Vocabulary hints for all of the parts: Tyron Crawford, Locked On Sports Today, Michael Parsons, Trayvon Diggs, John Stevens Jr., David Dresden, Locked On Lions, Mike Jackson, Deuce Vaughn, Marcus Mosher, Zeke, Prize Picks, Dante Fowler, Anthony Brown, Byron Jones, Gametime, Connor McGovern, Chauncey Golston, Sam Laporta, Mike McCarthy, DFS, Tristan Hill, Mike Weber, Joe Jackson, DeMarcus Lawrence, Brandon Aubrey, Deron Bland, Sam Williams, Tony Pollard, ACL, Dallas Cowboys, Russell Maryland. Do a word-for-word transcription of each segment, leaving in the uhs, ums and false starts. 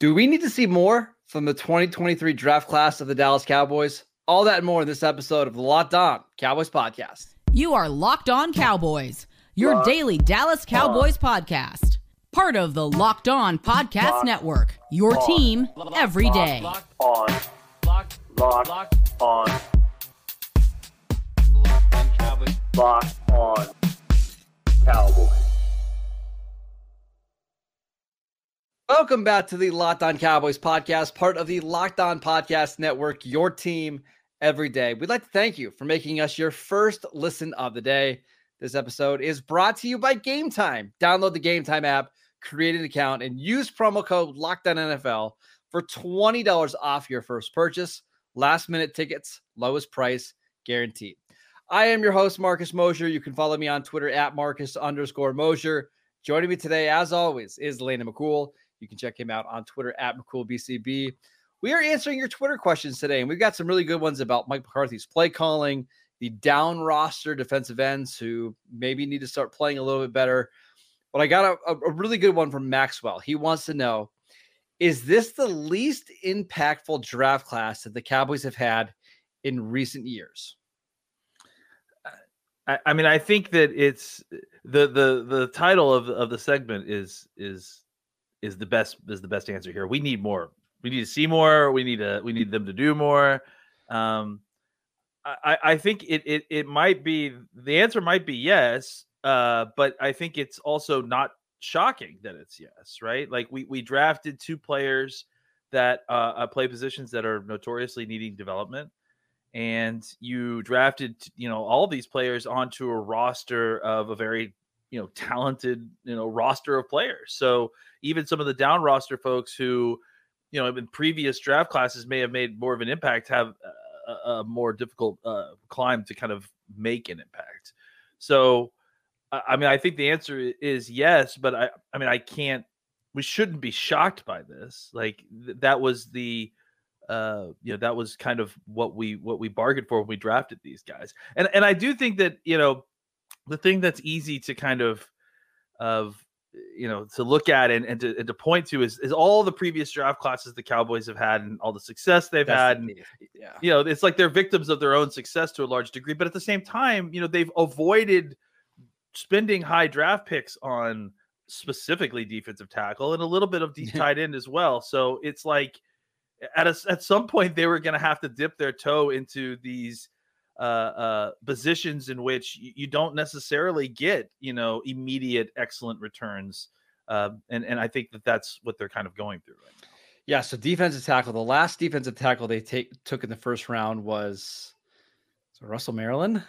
Do we need to see more from the twenty twenty-three draft class of the Dallas Cowboys? All that and more in this episode of the Locked On Cowboys podcast. You are Locked On Cowboys, your Locked daily Dallas Cowboys on. podcast. Part of the Locked On Podcast Locked Network, your on. team every Locked day. Locked on. Locked, Locked, Locked on. Locked on Cowboys. Locked on Cowboys. Welcome back to the Locked On Cowboys podcast, part of the Locked On Podcast Network, your team every day. We'd like to thank you for making us your first listen of the day. This episode is brought to you by Game Time. Download the Game Time app, create an account, and use promo code LOCKEDONNFL for twenty dollars off your first purchase. Last-minute tickets, lowest price guaranteed. I am your host, Marcus Mosher. You can follow me on Twitter at Marcus underscore Mosher. Joining me today, as always, is Landon McCool. You can check him out on Twitter at McCoolBCB. We are answering your Twitter questions today, and we've got some really good ones about Mike McCarthy's play calling, the down roster defensive ends who maybe need to start playing a little bit better. But I got a, a really good one from Maxwell. He wants to know, is this the least impactful draft class that the Cowboys have had in recent years? I, I mean, I think that it's the the the title of, of the segment is is. Is the best is the best answer here. We need more. We need to see more. We need to we need them to do more. Um, I, I think it it it might be the answer might be yes, uh, but I think it's also not shocking that it's yes, right? Like we we drafted two players that uh, play positions that are notoriously needing development, and you drafted you know all these players onto a roster of a very you know, talented, you know, roster of players. So even some of the down roster folks who, you know, in previous draft classes may have made more of an impact, have a, a more difficult uh, climb to kind of make an impact. So, I mean, I think the answer is yes, but I, I mean, I can't, we shouldn't be shocked by this. Like th- that was the, uh, you know, that was kind of what we, what we bargained for when we drafted these guys. And, and I do think that, you know, the thing that's easy to kind of, of you know, to look at and, and, to, and to point to is, is all the previous draft classes the Cowboys have had and all the success they've that's had. And, yeah. You know, it's like they're victims of their own success to a large degree. But at the same time, you know, they've avoided spending high draft picks on specifically defensive tackle and a little bit of deep tight end as well. So it's like at a, at some point they were going to have to dip their toe into these Uh, uh, positions in which you, you don't necessarily get, you know, immediate excellent returns. Uh, and, and I think that that's what they're kind of going through right now. Yeah. So defensive tackle, the last defensive tackle they take, took in the first round was so Russell Maryland.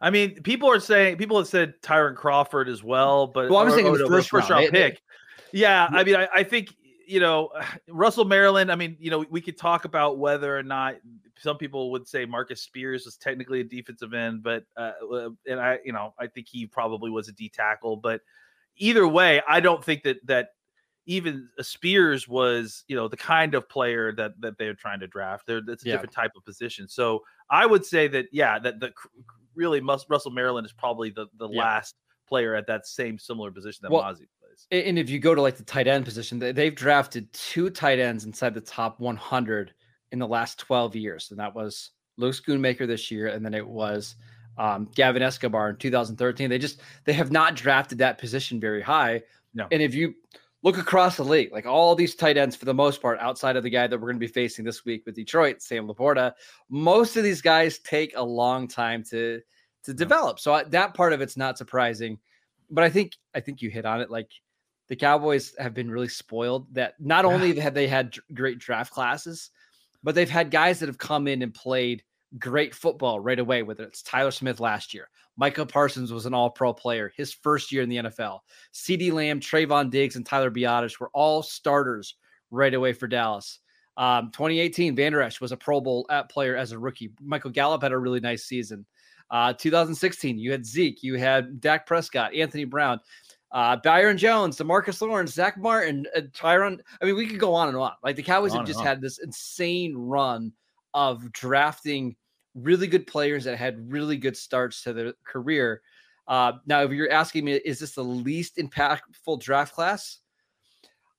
I mean, people are saying, people have said Tyron Crawford as well, but well, I was thinking or, it was first, first round, round pick. They, yeah. I mean, I, I think, you know, Russell Maryland, I mean, you know, we could talk about whether or not some people would say Marcus Spears was technically a defensive end, but, uh, and I, you know, I think he probably was a D tackle, but either way, I don't think that, that even Spears was, you know, the kind of player that, that they're trying to draft. They're, that's a yeah. different type of position. So I would say that, yeah, that the really must Russell Maryland is probably the, the yeah. last player at that same similar position that well, Mazi plays. And if you go to like the tight end position, they've drafted two tight ends inside the top one hundred in the last twelve years. And that was Luke Schoonmaker this year. And then it was um, Gavin Escobar in two thousand thirteen. They just, they have not drafted that position very high. No. And if you look across the league, like all these tight ends, for the most part, outside of the guy that we're going to be facing this week with Detroit, Sam Laporta, most of these guys take a long time to, to develop. So I, that part of it's not surprising, but I think, I think you hit on it. Like the Cowboys have been really spoiled that not only have they had great draft classes, but they've had guys that have come in and played great football right away, whether it's Tyler Smith last year. Michael Parsons was an all-pro player his first year in the N F L. CeeDee Lamb, Trayvon Diggs, and Tyler Biotis were all starters right away for Dallas. Um, twenty eighteen, Vander Esch was a Pro Bowl player as a rookie. Michael Gallup had a really nice season. Uh, two thousand sixteen, you had Zeke. You had Dak Prescott, Anthony Brown, uh, Byron Jones, DeMarcus Lawrence, Zach Martin, uh, Tyron. I mean, we could go on and on. Like the Cowboys have just had this insane run of drafting really good players that had really good starts to their career. Uh, now, if you're asking me, is this the least impactful draft class?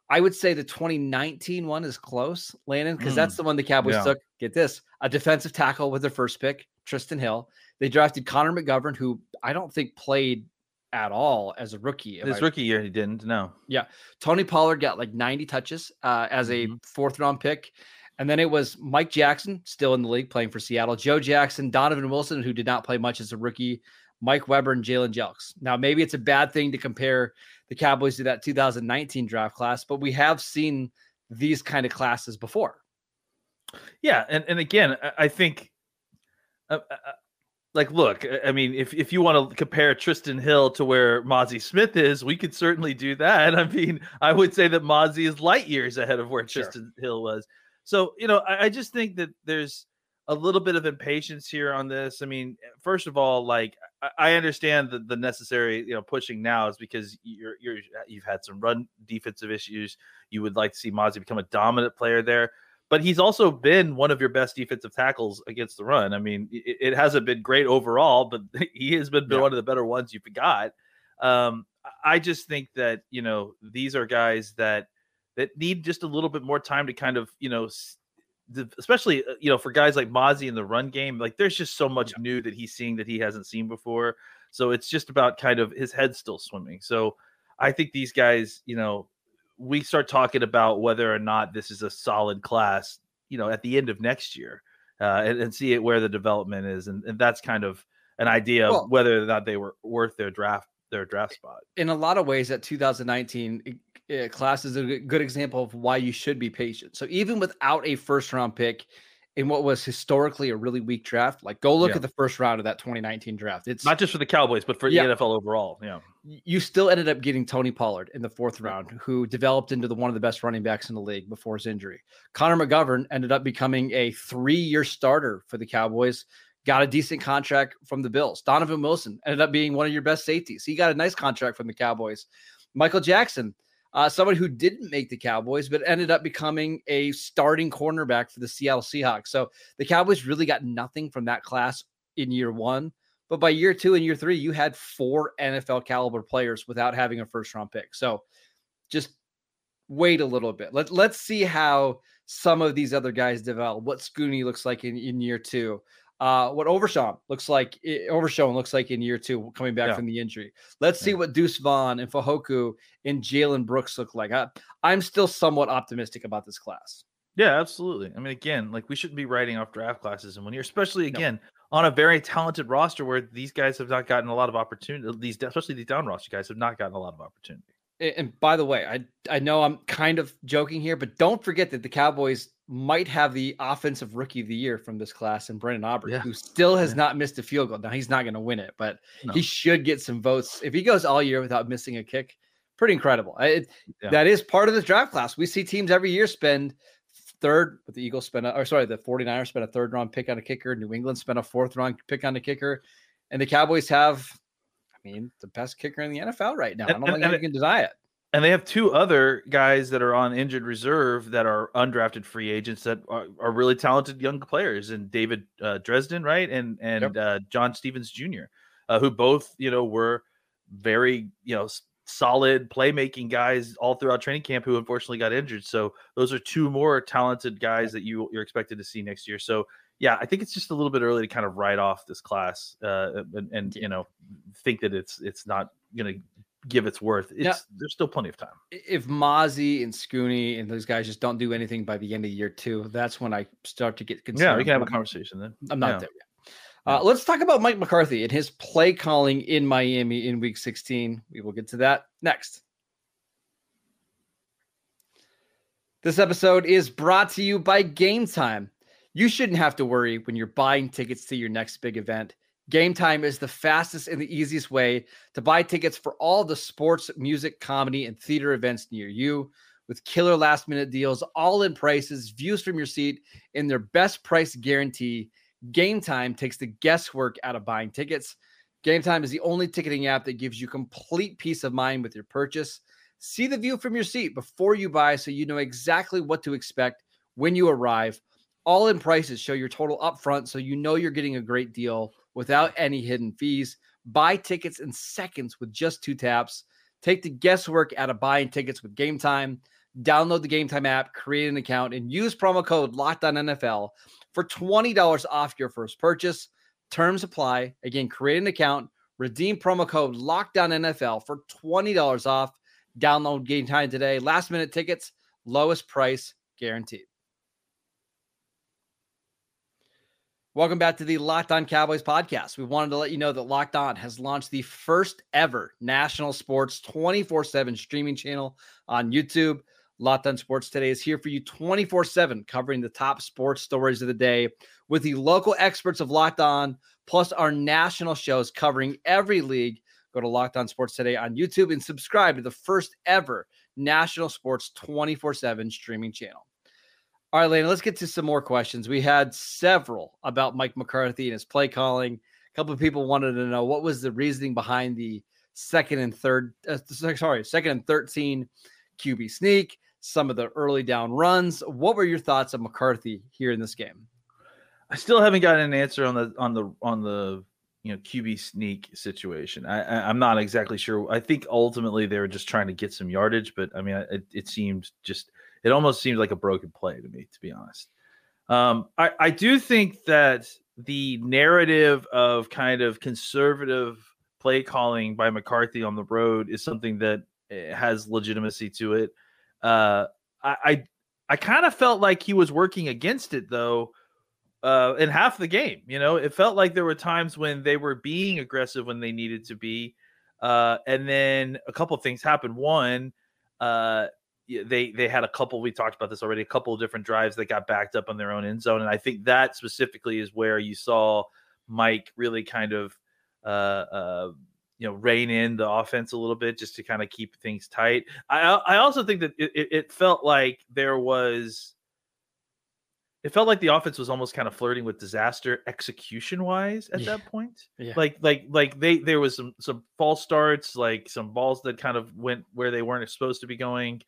I would say the twenty nineteen one is close, Landon, because mm. that's the one the Cowboys yeah. took. Get this, a defensive tackle with their first pick, Tristan Hill. They drafted Connor McGovern, who I don't think played at all as a rookie. His I, rookie year, he didn't, no. Yeah. Tony Pollard got like ninety touches uh, as a mm-hmm. fourth round pick. And then it was Mike Jackson, still in the league, playing for Seattle. Joe Jackson, Donovan Wilson, who did not play much as a rookie, Mike Weber, and Jalen Jelks. Now, maybe it's a bad thing to compare the Cowboys to that two thousand nineteen draft class, but we have seen these kind of classes before. Yeah, and, and again, I think, uh, uh, like, look, I mean, if, if you want to compare Tristan Hill to where Mazi Smith is, we could certainly do that. I mean, I would say that Mazi is light years ahead of where sure. Tristan Hill was. So, you know, I, I just think that there's a little bit of impatience here on this. I mean, first of all, like, I understand that the necessary, you know, pushing now is because you're you're you've had some run defensive issues. You would like to see Mazi become a dominant player there, but he's also been one of your best defensive tackles against the run. I mean, it, it hasn't been great overall, but he has been yeah. one of the better ones you've got. Um, I just think that, you know, these are guys that that need just a little bit more time to kind of, you know, especially, you know, for guys like Mazi in the run game, like there's just so much yeah. new that he's seeing that he hasn't seen before. So it's just about kind of his head still swimming. So I think these guys, you know, we start talking about whether or not this is a solid class, you know, at the end of next year uh, and, and see it where the development is. And, and that's kind of an idea well, of whether or not they were worth their draft, their draft spot. In a lot of ways that two thousand nineteen it, Yeah, class is a good example of why you should be patient. So even without a first round pick in what was historically a really weak draft, like go look yeah. at the first round of that twenty nineteen draft. It's not just for the Cowboys, but for yeah. the N F L overall. Yeah. You still ended up getting Tony Pollard in the fourth round, who developed into the one of the best running backs in the league before his injury. Connor McGovern ended up becoming a three year starter for the Cowboys, got a decent contract from the Bills. Donovan Wilson ended up being one of your best safeties. He got a nice contract from the Cowboys. Michael Jackson, Uh, someone who didn't make the Cowboys, but ended up becoming a starting cornerback for the Seattle Seahawks. So the Cowboys really got nothing from that class in year one, but by year two and year three, you had four N F L caliber players without having a first round pick. So just wait a little bit. Let, let's see how some of these other guys develop, what Schooney looks like in, in year two, uh, what Overshawn looks like, Overshawn looks like in year two, coming back yeah. from the injury. Let's yeah. see what Deuce Vaughn and Fehoko and Jalen Brooks look like. I, I'm still somewhat optimistic about this class. Yeah, absolutely. I mean, again, like we shouldn't be writing off draft classes in one year, especially again, no. on a very talented roster where these guys have not gotten a lot of opportunity. These, especially these down roster guys have not gotten a lot of opportunity. And by the way, I, I know I'm kind of joking here, but don't forget that the Cowboys might have the offensive rookie of the year from this class and Brandon Aubrey, yeah. who still has yeah. not missed a field goal. Now he's not going to win it, but no. he should get some votes. If he goes all year without missing a kick, pretty incredible. It, yeah. That is part of this draft class. We see teams every year spend third, but the Eagles spend, a, or sorry, the 49ers spent a third round pick on a kicker. New England spent a fourth round pick on a kicker, and the Cowboys have, I mean, the best kicker in the N F L right now. I don't and, think you can deny it. And they have two other guys that are on injured reserve that are undrafted free agents that are, are really talented young players, and David uh, Dresden, right, and and yep. uh, John Stevens Junior, uh, who both, you know, were very, you know, solid playmaking guys all throughout training camp who unfortunately got injured. So those are two more talented guys that you you're expected to see next year. So. Yeah, I think it's just a little bit early to kind of write off this class uh, and, and, you know, think that it's it's not going to give its worth. It's now, there's still plenty of time. If Mazi and Schooney and those guys just don't do anything by the end of year two, that's when I start to get concerned. Yeah, we can have a conversation then. I'm not yeah. there yet. Uh, let's talk about Mike McCarthy and his play calling in Miami in week sixteen. We will get to that next. This episode is brought to you by Game Time. You shouldn't have to worry when you're buying tickets to your next big event. Game Time is the fastest and the easiest way to buy tickets for all the sports, music, comedy, and theater events near you, with killer last-minute deals, all-in prices, views from your seat, and their best price guarantee. Game Time takes the guesswork out of buying tickets. Game Time is the only ticketing app that gives you complete peace of mind with your purchase. See the view from your seat before you buy so you know exactly what to expect when you arrive. All-in prices show your total upfront, so you know you're getting a great deal without any hidden fees. Buy tickets in seconds with just two taps. Take the guesswork out of buying tickets with Game Time. download the Game Time app, create an account, and use promo code LOCKEDONNFL for twenty dollars off your first purchase. Terms apply. Again, create an account, redeem promo code LOCKEDONNFL for twenty dollars off. Download Game Time today. Last minute tickets, lowest price guaranteed. Welcome back to the Locked On Cowboys podcast. We wanted to let you know that Locked On has launched the first ever national sports twenty-four seven streaming channel on YouTube. Locked On Sports Today is here for you twenty-four seven, covering the top sports stories of the day with the local experts of Locked On, plus our national shows covering every league. Go to Locked On Sports Today on YouTube and subscribe to the first ever national sports twenty-four seven streaming channel. All right, Landon, let's get to some more questions. We had several about Mike McCarthy and his play calling. A couple of people wanted to know what was the reasoning behind the second and third, uh, sorry, second and thirteen Q B sneak, some of the early down runs. What were your thoughts on McCarthy here in this game? I still haven't gotten an answer on the on the on the you know Q B sneak situation. I, I, I'm not exactly sure. I think ultimately they were just trying to get some yardage, but I mean, it, it seemed just. It almost seemed like a broken play to me, to be honest. Um, I, I do think that the narrative of kind of conservative play calling by McCarthy on the road is something that has legitimacy to it. Uh, I I, I kind of felt like he was working against it, though, uh, in half the game. You know, it felt like there were times when they were being aggressive when they needed to be. Uh, and then a couple of things happened. One, uh, They they had a couple, we talked about this already, a couple of different drives that got backed up on their own end zone. And I think that specifically is where you saw Mike really kind of, uh, uh, you know, rein in the offense a little bit just to kind of keep things tight. I I also think that it, it felt like there was, it felt like the offense was almost kind of flirting with disaster execution wise at yeah. that point. Yeah. Like, like, like they, there was some, some false starts, like some balls that kind of went where they weren't supposed to be going.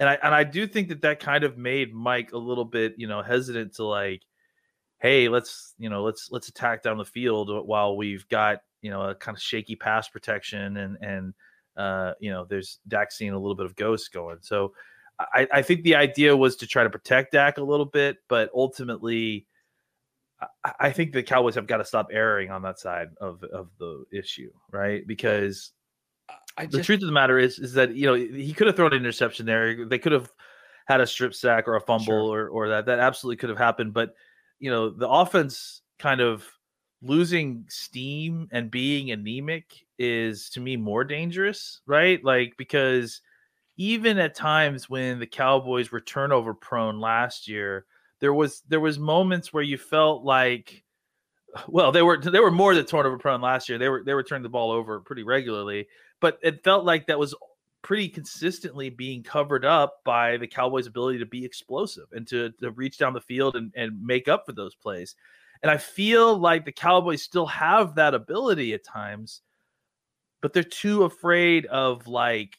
And I and I do think that that kind of made Mike a little bit, you know, hesitant to like, hey, let's, you know, let's let's attack down the field while we've got, you know, a kind of shaky pass protection and and uh, you know, there's Dak seeing a little bit of ghosts going. So I, I think the idea was to try to protect Dak a little bit, but ultimately, I, I think the Cowboys have got to stop erring on that side of of the issue, right? Because I the just, truth of the matter is, is that, you know, he could have thrown an interception there. They could have had a strip sack or a fumble sure. or, or that, that absolutely could have happened. But, you know, the offense kind of losing steam and being anemic is to me more dangerous, right? Like, because even at times when the Cowboys were turnover prone last year, there was, there was moments where you felt like, well, they were, they were more than turnover prone last year. They were, they were turning the ball over pretty regularly. But it felt like that was pretty consistently being covered up by the Cowboys' ability to be explosive and to, to reach down the field and, and make up for those plays. And I feel like the Cowboys still have that ability at times, but they're too afraid of like,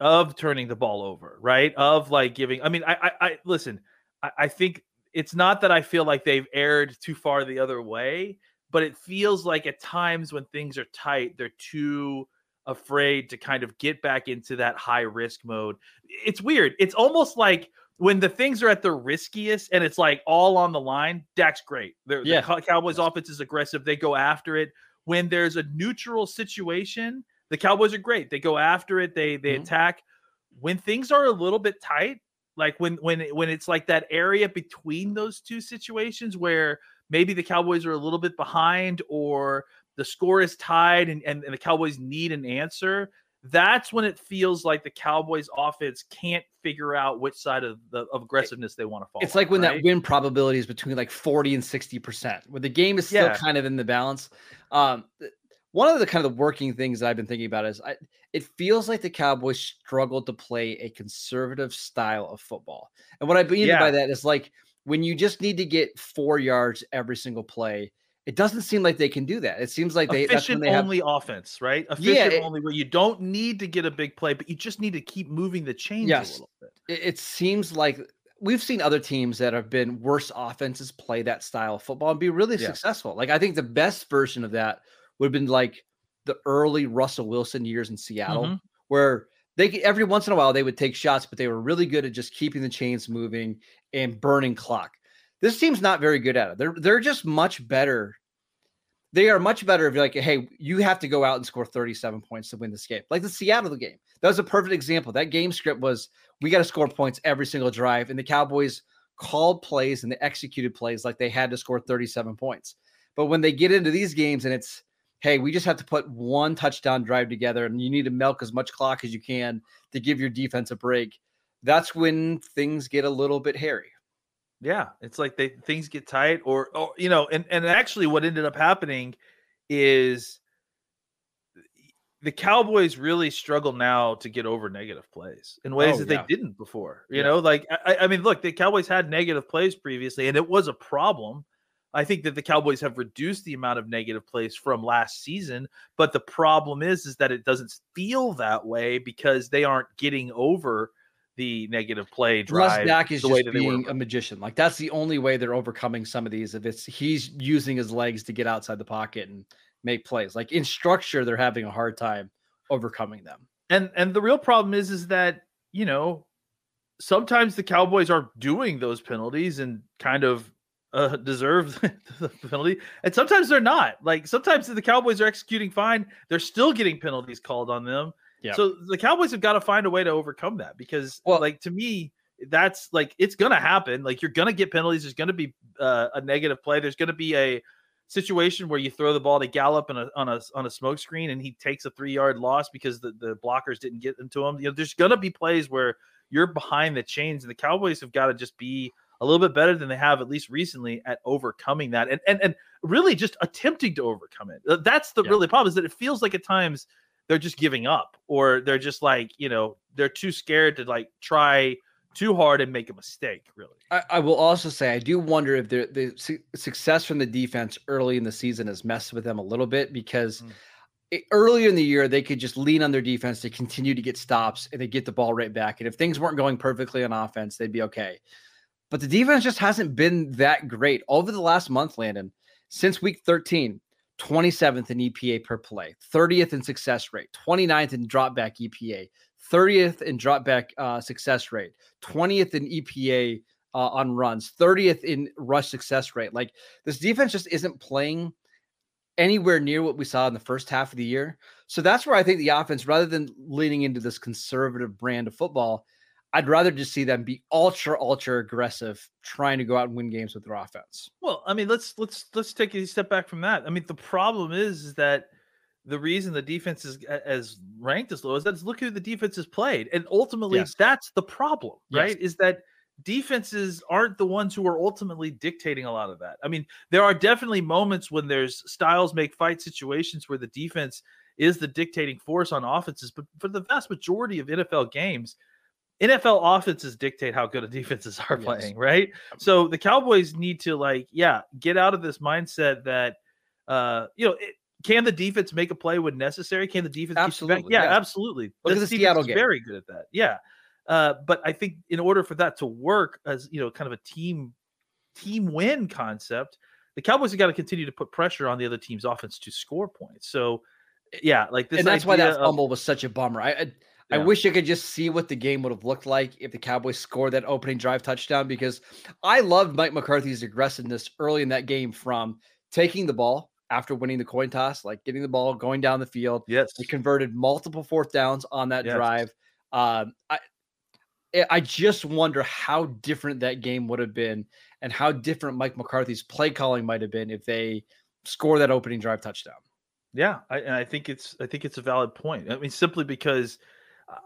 of turning the ball over, right? Of like giving, I mean, I, I, I listen, I, I think it's not that I feel like they've erred too far the other way, but it feels like at times when things are tight, they're too afraid to kind of get back into that high risk mode. It's weird. It's almost like when the things are at their riskiest and it's like all on the line, Dak's great. Yeah. The Cowboys offense is aggressive. They go after it. When there's a neutral situation, the Cowboys are great. They go after it. They, they mm-hmm. attack. When things are a little bit tight, like when, when, when it's like that area between those two situations where maybe the Cowboys are a little bit behind or the score is tied and, and, and the Cowboys need an answer. That's when it feels like the Cowboys offense can't figure out which side of the of aggressiveness they want to follow. It's like when right? that win probability is between like forty and sixty percent, where the game is still yeah. kind of in the balance. Um, one of the kind of the working things that I've been thinking about is I, it feels like the Cowboys struggled to play a conservative style of football. And what I mean yeah. by that is like when you just need to get four yards every single play, it doesn't seem like they can do that. It seems like they efficient that's they only have... offense, right? Efficient yeah, it, only where you don't need to get a big play, but you just need to keep moving the chains yes. a little bit. It, it seems like we've seen other teams that have been worse offenses play that style of football and be really yeah. successful. Like I think the best version of that would have been like the early Russell Wilson years in Seattle, mm-hmm. where they every once in a while they would take shots, but they were really good at just keeping the chains moving and burning clock. This team's not very good at it. They're they're just much better. They are much better if you're like, hey, you have to go out and score thirty-seven points to win this game. Like the Seattle game. That was a perfect example. That game script was, we got to score points every single drive. And the Cowboys called plays and they executed plays like they had to score thirty-seven points. But when they get into these games and it's, hey, we just have to put one touchdown drive together and you need to milk as much clock as you can to give your defense a break, that's when things get a little bit hairy. Yeah, it's like they things get tight or, or you know, and, and actually what ended up happening is the Cowboys really struggle now to get over negative plays in ways oh, that yeah. they didn't before. You yeah. know, like, I, I mean, look, the Cowboys had negative plays previously, and it was a problem. I think that the Cowboys have reduced the amount of negative plays from last season, but the problem is, is that it doesn't feel that way because they aren't getting over the negative play drive. Unless Dak is just being a magician. Like that's the only way they're overcoming some of these. If it's he's using his legs to get outside the pocket and make plays, like in structure, they're having a hard time overcoming them. And and the real problem is, is that, you know, sometimes the Cowboys are doing those penalties and kind of uh, deserve the penalty. And sometimes they're not. Like sometimes the Cowboys are executing fine. They're still getting penalties called on them. Yeah. So the Cowboys have got to find a way to overcome that because, well, like, to me, that's like, it's going to happen. Like, you're going to get penalties. There's going to be uh, a negative play. There's going to be a situation where you throw the ball to Gallup and on a, on a smoke screen and he takes a three yard loss because the, the blockers didn't get into him. You know, there's going to be plays where you're behind the chains, and the Cowboys have got to just be a little bit better than they have, at least recently, at overcoming that and, and, and really just attempting to overcome it. That's the yeah. really problem, is that it feels like at times they're just giving up, or they're just like, you know, they're too scared to like try too hard and make a mistake. Really. I, I will also say, I do wonder if the, the su- success from the defense early in the season has messed with them a little bit, because mm. it, earlier in the year, they could just lean on their defense to continue to get stops and they get the ball right back. And if things weren't going perfectly on offense, they'd be okay. But the defense just hasn't been that great over the last month, Landon, since week thirteen. twenty-seventh in E P A per play, thirtieth in success rate, twenty-ninth in dropback E P A, thirtieth in dropback uh, success rate, twentieth in E P A uh, on runs, thirtieth in rush success rate. Like, this defense just isn't playing anywhere near what we saw in the first half of the year. So that's where I think the offense, rather than leaning into this conservative brand of football, I'd rather just see them be ultra, ultra aggressive, trying to go out and win games with their offense. Well, I mean, let's let's let's take a step back from that. I mean, the problem is, is that the reason the defense is as ranked as low is that it's look who the defense has played, and ultimately yes. that's the problem, right? Yes. Is that defenses aren't the ones who are ultimately dictating a lot of that. I mean, there are definitely moments when there's styles make fight situations where the defense is the dictating force on offenses, but for the vast majority of N F L games, N F L offenses dictate how good a defenses are playing, yes. right? So the Cowboys need to, like, yeah, get out of this mindset that, uh, you know, it, can the defense make a play when necessary? Can the defense absolutely, keep yeah, yeah, absolutely. Look at the Seattle game. Very good at that, yeah. Uh, but I think in order for that to work as, you know, kind of a team team win concept, the Cowboys have got to continue to put pressure on the other team's offense to score points. So, yeah, like this, and that's why that fumble of, was such a bummer. I. I Yeah. I wish I could just see what the game would have looked like if the Cowboys scored that opening drive touchdown, because I loved Mike McCarthy's aggressiveness early in that game, from taking the ball after winning the coin toss, like getting the ball, going down the field. Yes. He converted multiple fourth downs on that yes. drive. Um, I, I just wonder how different that game would have been and how different Mike McCarthy's play calling might have been if they score that opening drive touchdown. Yeah. I, and I think it's, I think it's a valid point. I mean, simply because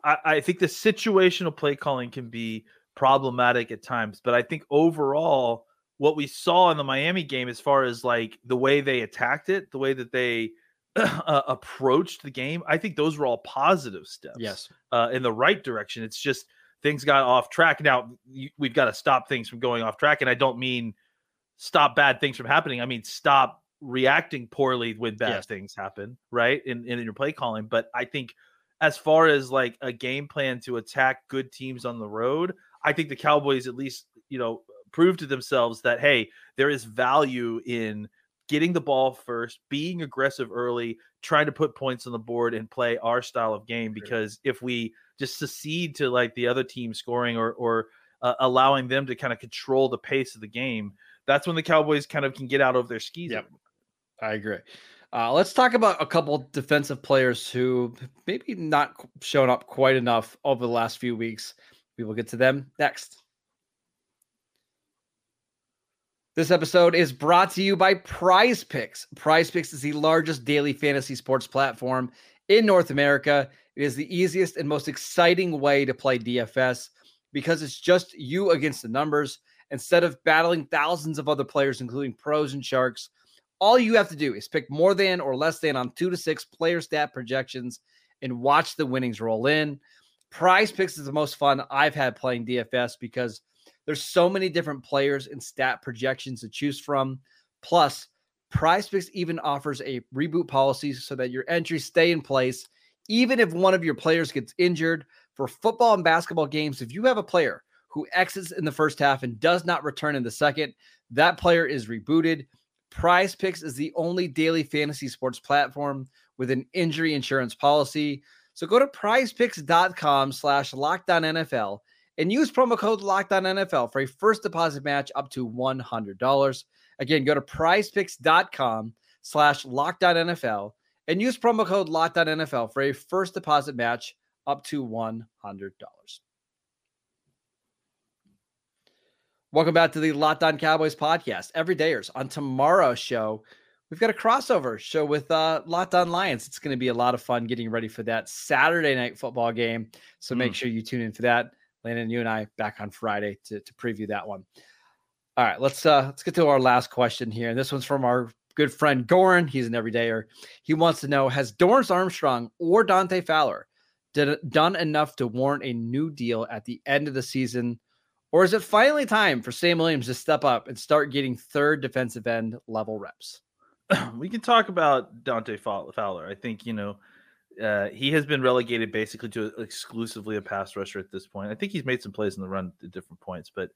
I, I think the situational play calling can be problematic at times, but I think overall what we saw in the Miami game, as far as like the way they attacked it, the way that they uh, approached the game, I think those were all positive steps yes. uh, in the right direction. It's just things got off track. Now you, we've got to stop things from going off track. And I don't mean stop bad things from happening. I mean, stop reacting poorly when bad yes. things happen, right? In, in your play calling. But I think, as far as like a game plan to attack good teams on the road, I think the Cowboys at least, you know, prove to themselves that, hey, there is value in getting the ball first, being aggressive early, trying to put points on the board and play our style of game. Because if we just secede to like the other team scoring or, or uh, allowing them to kind of control the pace of the game, that's when the Cowboys kind of can get out of their skis. Yep. I agree. Uh, let's talk about a couple defensive players who maybe not shown up quite enough over the last few weeks. We will get to them next. This episode is brought to you by Prize Picks. Prize Picks is the largest daily fantasy sports platform in North America. It is the easiest and most exciting way to play D F S because it's just you against the numbers. Instead of battling thousands of other players, including pros and sharks, all you have to do is pick more than or less than on two to six player stat projections and watch the winnings roll in. Prize Picks is the most fun I've had playing D F S because there's so many different players and stat projections to choose from. Plus, PrizePicks even offers a reboot policy so that your entries stay in place, even if one of your players gets injured. For football and basketball games, if you have a player who exits in the first half and does not return in the second, that player is rebooted. PrizePicks is the only daily fantasy sports platform with an injury insurance policy. So go to prizepicks.com slash LockedOnNFL and use promo code LockedOnNFL for a first deposit match up to one hundred dollars. Again, go to prizepicks.com slash LockedOnNFL and use promo code LockedOnNFL for a first deposit match up to one hundred dollars. Welcome back to the Locked On Cowboys podcast. Everydayers, on tomorrow's show, we've got a crossover show with uh, Locked On Lions. It's going to be a lot of fun getting ready for that Saturday night football game. So mm. make sure you tune in for that. Landon, you and I back on Friday to, to preview that one. All right, let's uh, let's get to our last question here. And this one's from our good friend Goran. He's an everydayer. He wants to know, has Dorrance Armstrong or Dante Fowler did, done enough to warrant a new deal at the end of the season? Or is it finally time for Sam Williams to step up and start getting third defensive end level reps? We can talk about Dante Fowler. I think, you know, Uh, he has been relegated basically to exclusively a pass rusher at this point. I think he's made some plays in the run at different points, but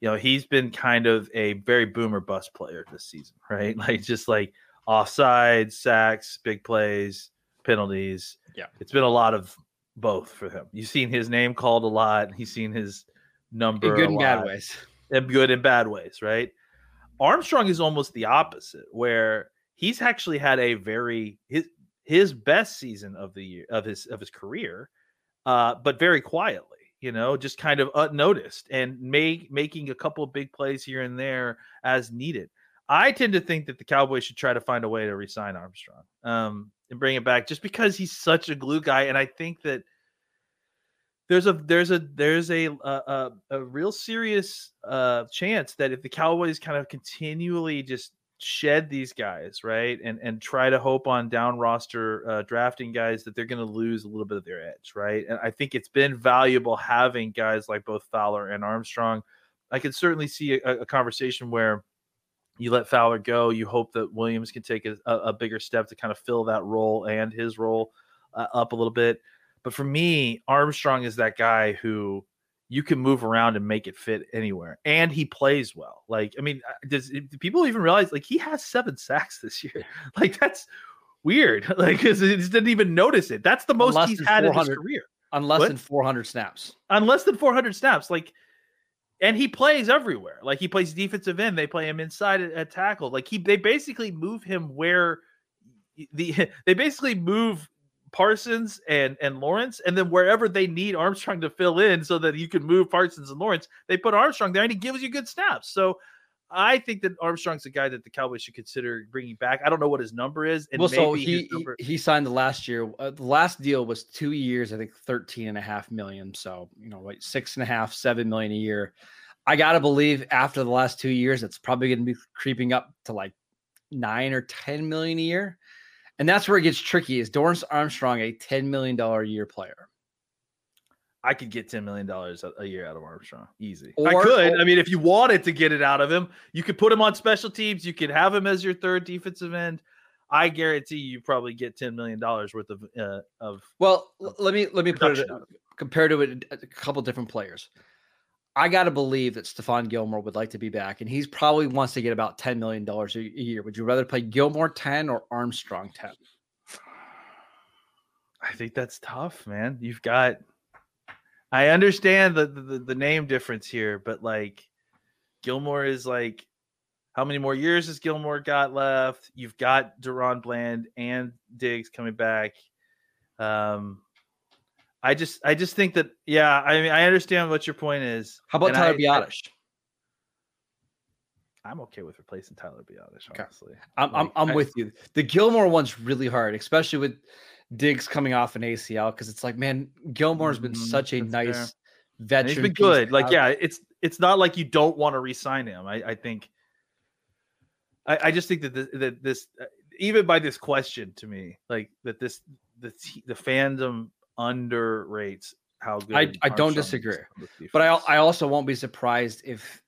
you know, he's been kind of a very boom or bust player this season, right? Like just like offside, sacks, big plays, penalties. Yeah. It's been a lot of both for him. You've seen his name called a lot. He's seen his number in good and bad ways. In good and bad ways, right? Armstrong is almost the opposite, where he's actually had a very his His best season of the year of his of his career, uh, but very quietly, you know, just kind of unnoticed and make, making a couple of big plays here and there as needed. I tend to think that the Cowboys should try to find a way to re-sign Armstrong um, and bring it back, just because he's such a glue guy. And I think that there's a there's a there's a a, a real serious uh, chance that if the Cowboys kind of continually just shed these guys, right, and and try to hope on down roster uh, drafting guys, that they're going to lose a little bit of their edge, right? And I think it's been valuable having guys like both Fowler and Armstrong. I could certainly see a, a conversation where you let Fowler go, you hope that Williams can take a, a bigger step to kind of fill that role and his role uh, up a little bit. But for me, Armstrong is that guy who you can move around and make it fit anywhere. And he plays well. Like, I mean, does do people even realize, like, he has seven sacks this year? Like, that's weird. Like, he just didn't even notice it. That's the most unless he's had in his career. Unless what? than four hundred snaps. Unless than four hundred snaps. Like, and he plays everywhere. Like, he plays defensive end. They play him inside at, at tackle. Like, he they basically move him where the they basically move Parsons and and Lawrence, and then wherever they need Armstrong to fill in so that you can move Parsons and Lawrence, they put Armstrong there and he gives you good snaps. So I think that Armstrong's a guy that the Cowboys should consider bringing back. I don't know what his number is. And well, maybe so he, number- he he signed the last year. Uh, the last deal was two years, I think thirteen and a half million. So, you know, like six and a half, seven million a year. I got to believe after the last two years, it's probably going to be creeping up to like nine or ten million a year. And that's where it gets tricky. Is Dorrance Armstrong a ten million dollars a year player? I could get ten million dollars a year out of Armstrong. Easy. Or, I could. Or, I mean, if you wanted to get it out of him, you could put him on special teams. You could have him as your third defensive end. I guarantee you probably get ten million dollars worth of uh, of. Well, of let me let me put it up, compared to a, a couple different players. I got to believe that Stephon Gilmore would like to be back, and he's probably wants to get about ten million dollars a year. Would you rather play Gilmore ten or Armstrong ten? I think that's tough, man. You've got – I understand the, the the name difference here, but, like, Gilmore is, like, how many more years has Gilmore got left? You've got Deron Bland and Diggs coming back. Um, I just I just think that, yeah, I mean, I understand what your point is. How about and Tyler Biotis? I'm okay with replacing Tyler Biotis, honestly. Okay. I'm, like, I'm I'm I, with you. The Gilmore one's really hard, especially with – Diggs coming off an A C L, because it's like, man, Gilmore's been mm-hmm. such a That's nice fair. veteran. And he's been good. Like, out. yeah, it's it's not like you don't want to re-sign him. I, I think I, I just think that this, that this, even by this question to me, like that this the the fandom underrates how good. I, I don't disagree, but I I also won't be surprised if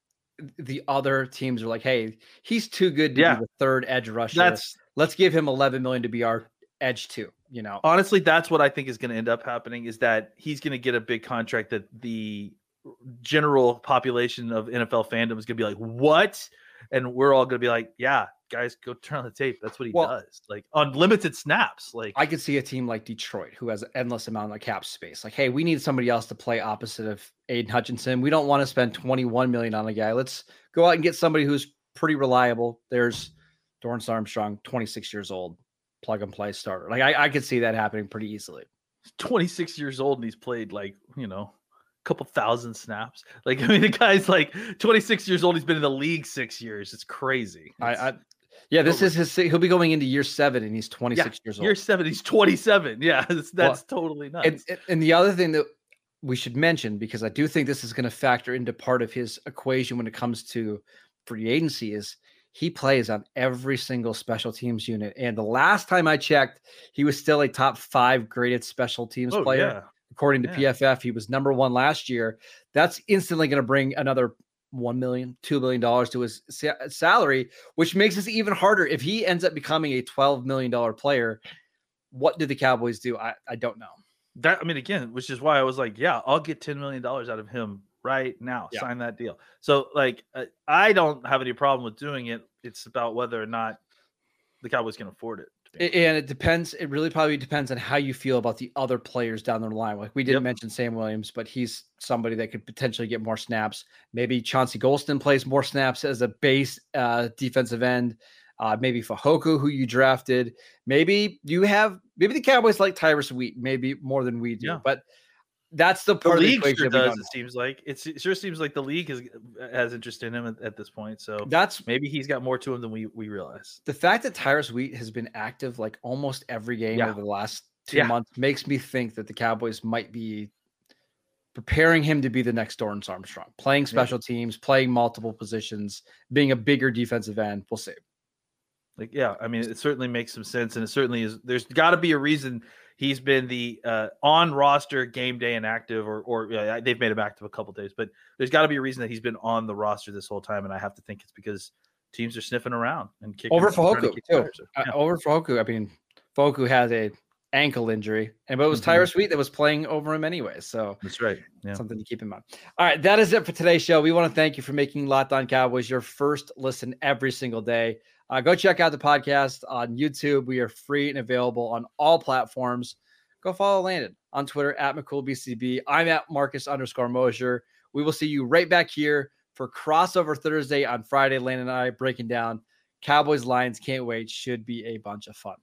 the other teams are like, hey, he's too good to yeah. be the third edge rusher. That's, Let's give him eleven million to be our edge two. You know, honestly, that's what I think is going to end up happening, is that he's going to get a big contract that the general population of N F L fandom is going to be like, what? And we're all going to be like, yeah, guys, go turn on the tape. That's what he well, does. Like unlimited snaps. Like I could see a team like Detroit, who has an endless amount of cap space. Like, hey, we need somebody else to play opposite of Aiden Hutchinson. We don't want to spend twenty-one million dollars on a guy. Let's go out and get somebody who's pretty reliable. There's Dorrance Armstrong, twenty-six years old. Plug and play starter. Like I, I could see that happening pretty easily. He's twenty-six years old and he's played like, you know, a couple thousand snaps. Like, I mean, the guy's like twenty-six years old. He's been in the league six years. It's crazy. It's, I, I, yeah, this over. is his, he'll be going into year seven and he's twenty-six yeah, years old. Year seven, he's twenty-seven. Yeah. That's, that's well, totally nuts. And, and the other thing that we should mention, because I do think this is going to factor into part of his equation when it comes to free agency, is he plays on every single special teams unit. And the last time I checked, he was still a top five graded special teams oh, player. Yeah. According to yeah. P F F, he was number one last year. That's instantly going to bring another one million dollars, two million dollars to his sa- salary, which makes this even harder. If he ends up becoming a twelve million dollars player, what do the Cowboys do? I, I don't know. That I mean, again, which is why I was like, yeah, I'll get ten million dollars out of him right now. Yeah. Sign that deal. So like, uh, I don't have any problem with doing it. It's about whether or not the Cowboys can afford it. it and it depends. It really probably depends on how you feel about the other players down the line. Like we didn't yep. mention Sam Williams, but he's somebody that could potentially get more snaps. Maybe Chauncey Golston plays more snaps as a base uh, defensive end. Uh, maybe Fehoko, who you drafted. Maybe you have, maybe the Cowboys like Tyrus Wheat, maybe more than we do, yeah. but that's the part the league of the equation sure does. It seems like it's, it sure seems like the league is has interest in him at, at this point. So that's maybe he's got more to him than we we realize. The fact that Tyrus Wheat has been active like almost every game yeah. over the last two yeah. months makes me think that the Cowboys might be preparing him to be the next Dorrance Armstrong, playing special yeah. teams, playing multiple positions, being a bigger defensive end. We'll see. Like yeah, I mean, it certainly makes some sense, and it certainly is. There's got to be a reason. He's been the uh, on roster game day inactive, or or uh, they've made him active a couple of days, but there's got to be a reason that he's been on the roster this whole time. And I have to think it's because teams are sniffing around and kicking over Fehoko too. Players, so, yeah. uh, over Fehoko, I mean, Fehoko has a ankle injury, and but it was mm-hmm. Tyrus Wheat that was playing over him anyway. So that's right, yeah. something to keep in mind. All right, that is it for today's show. We want to thank you for making Locked On Cowboys your first listen every single day. Uh, go check out the podcast on YouTube. We are free and available on all platforms. Go follow Landon on Twitter at McCoolBCB. I'm at Marcus underscore Mosher. We will see you right back here for Crossover Thursday on Friday. Landon and I breaking down Cowboys Lions. Can't wait. Should be a bunch of fun.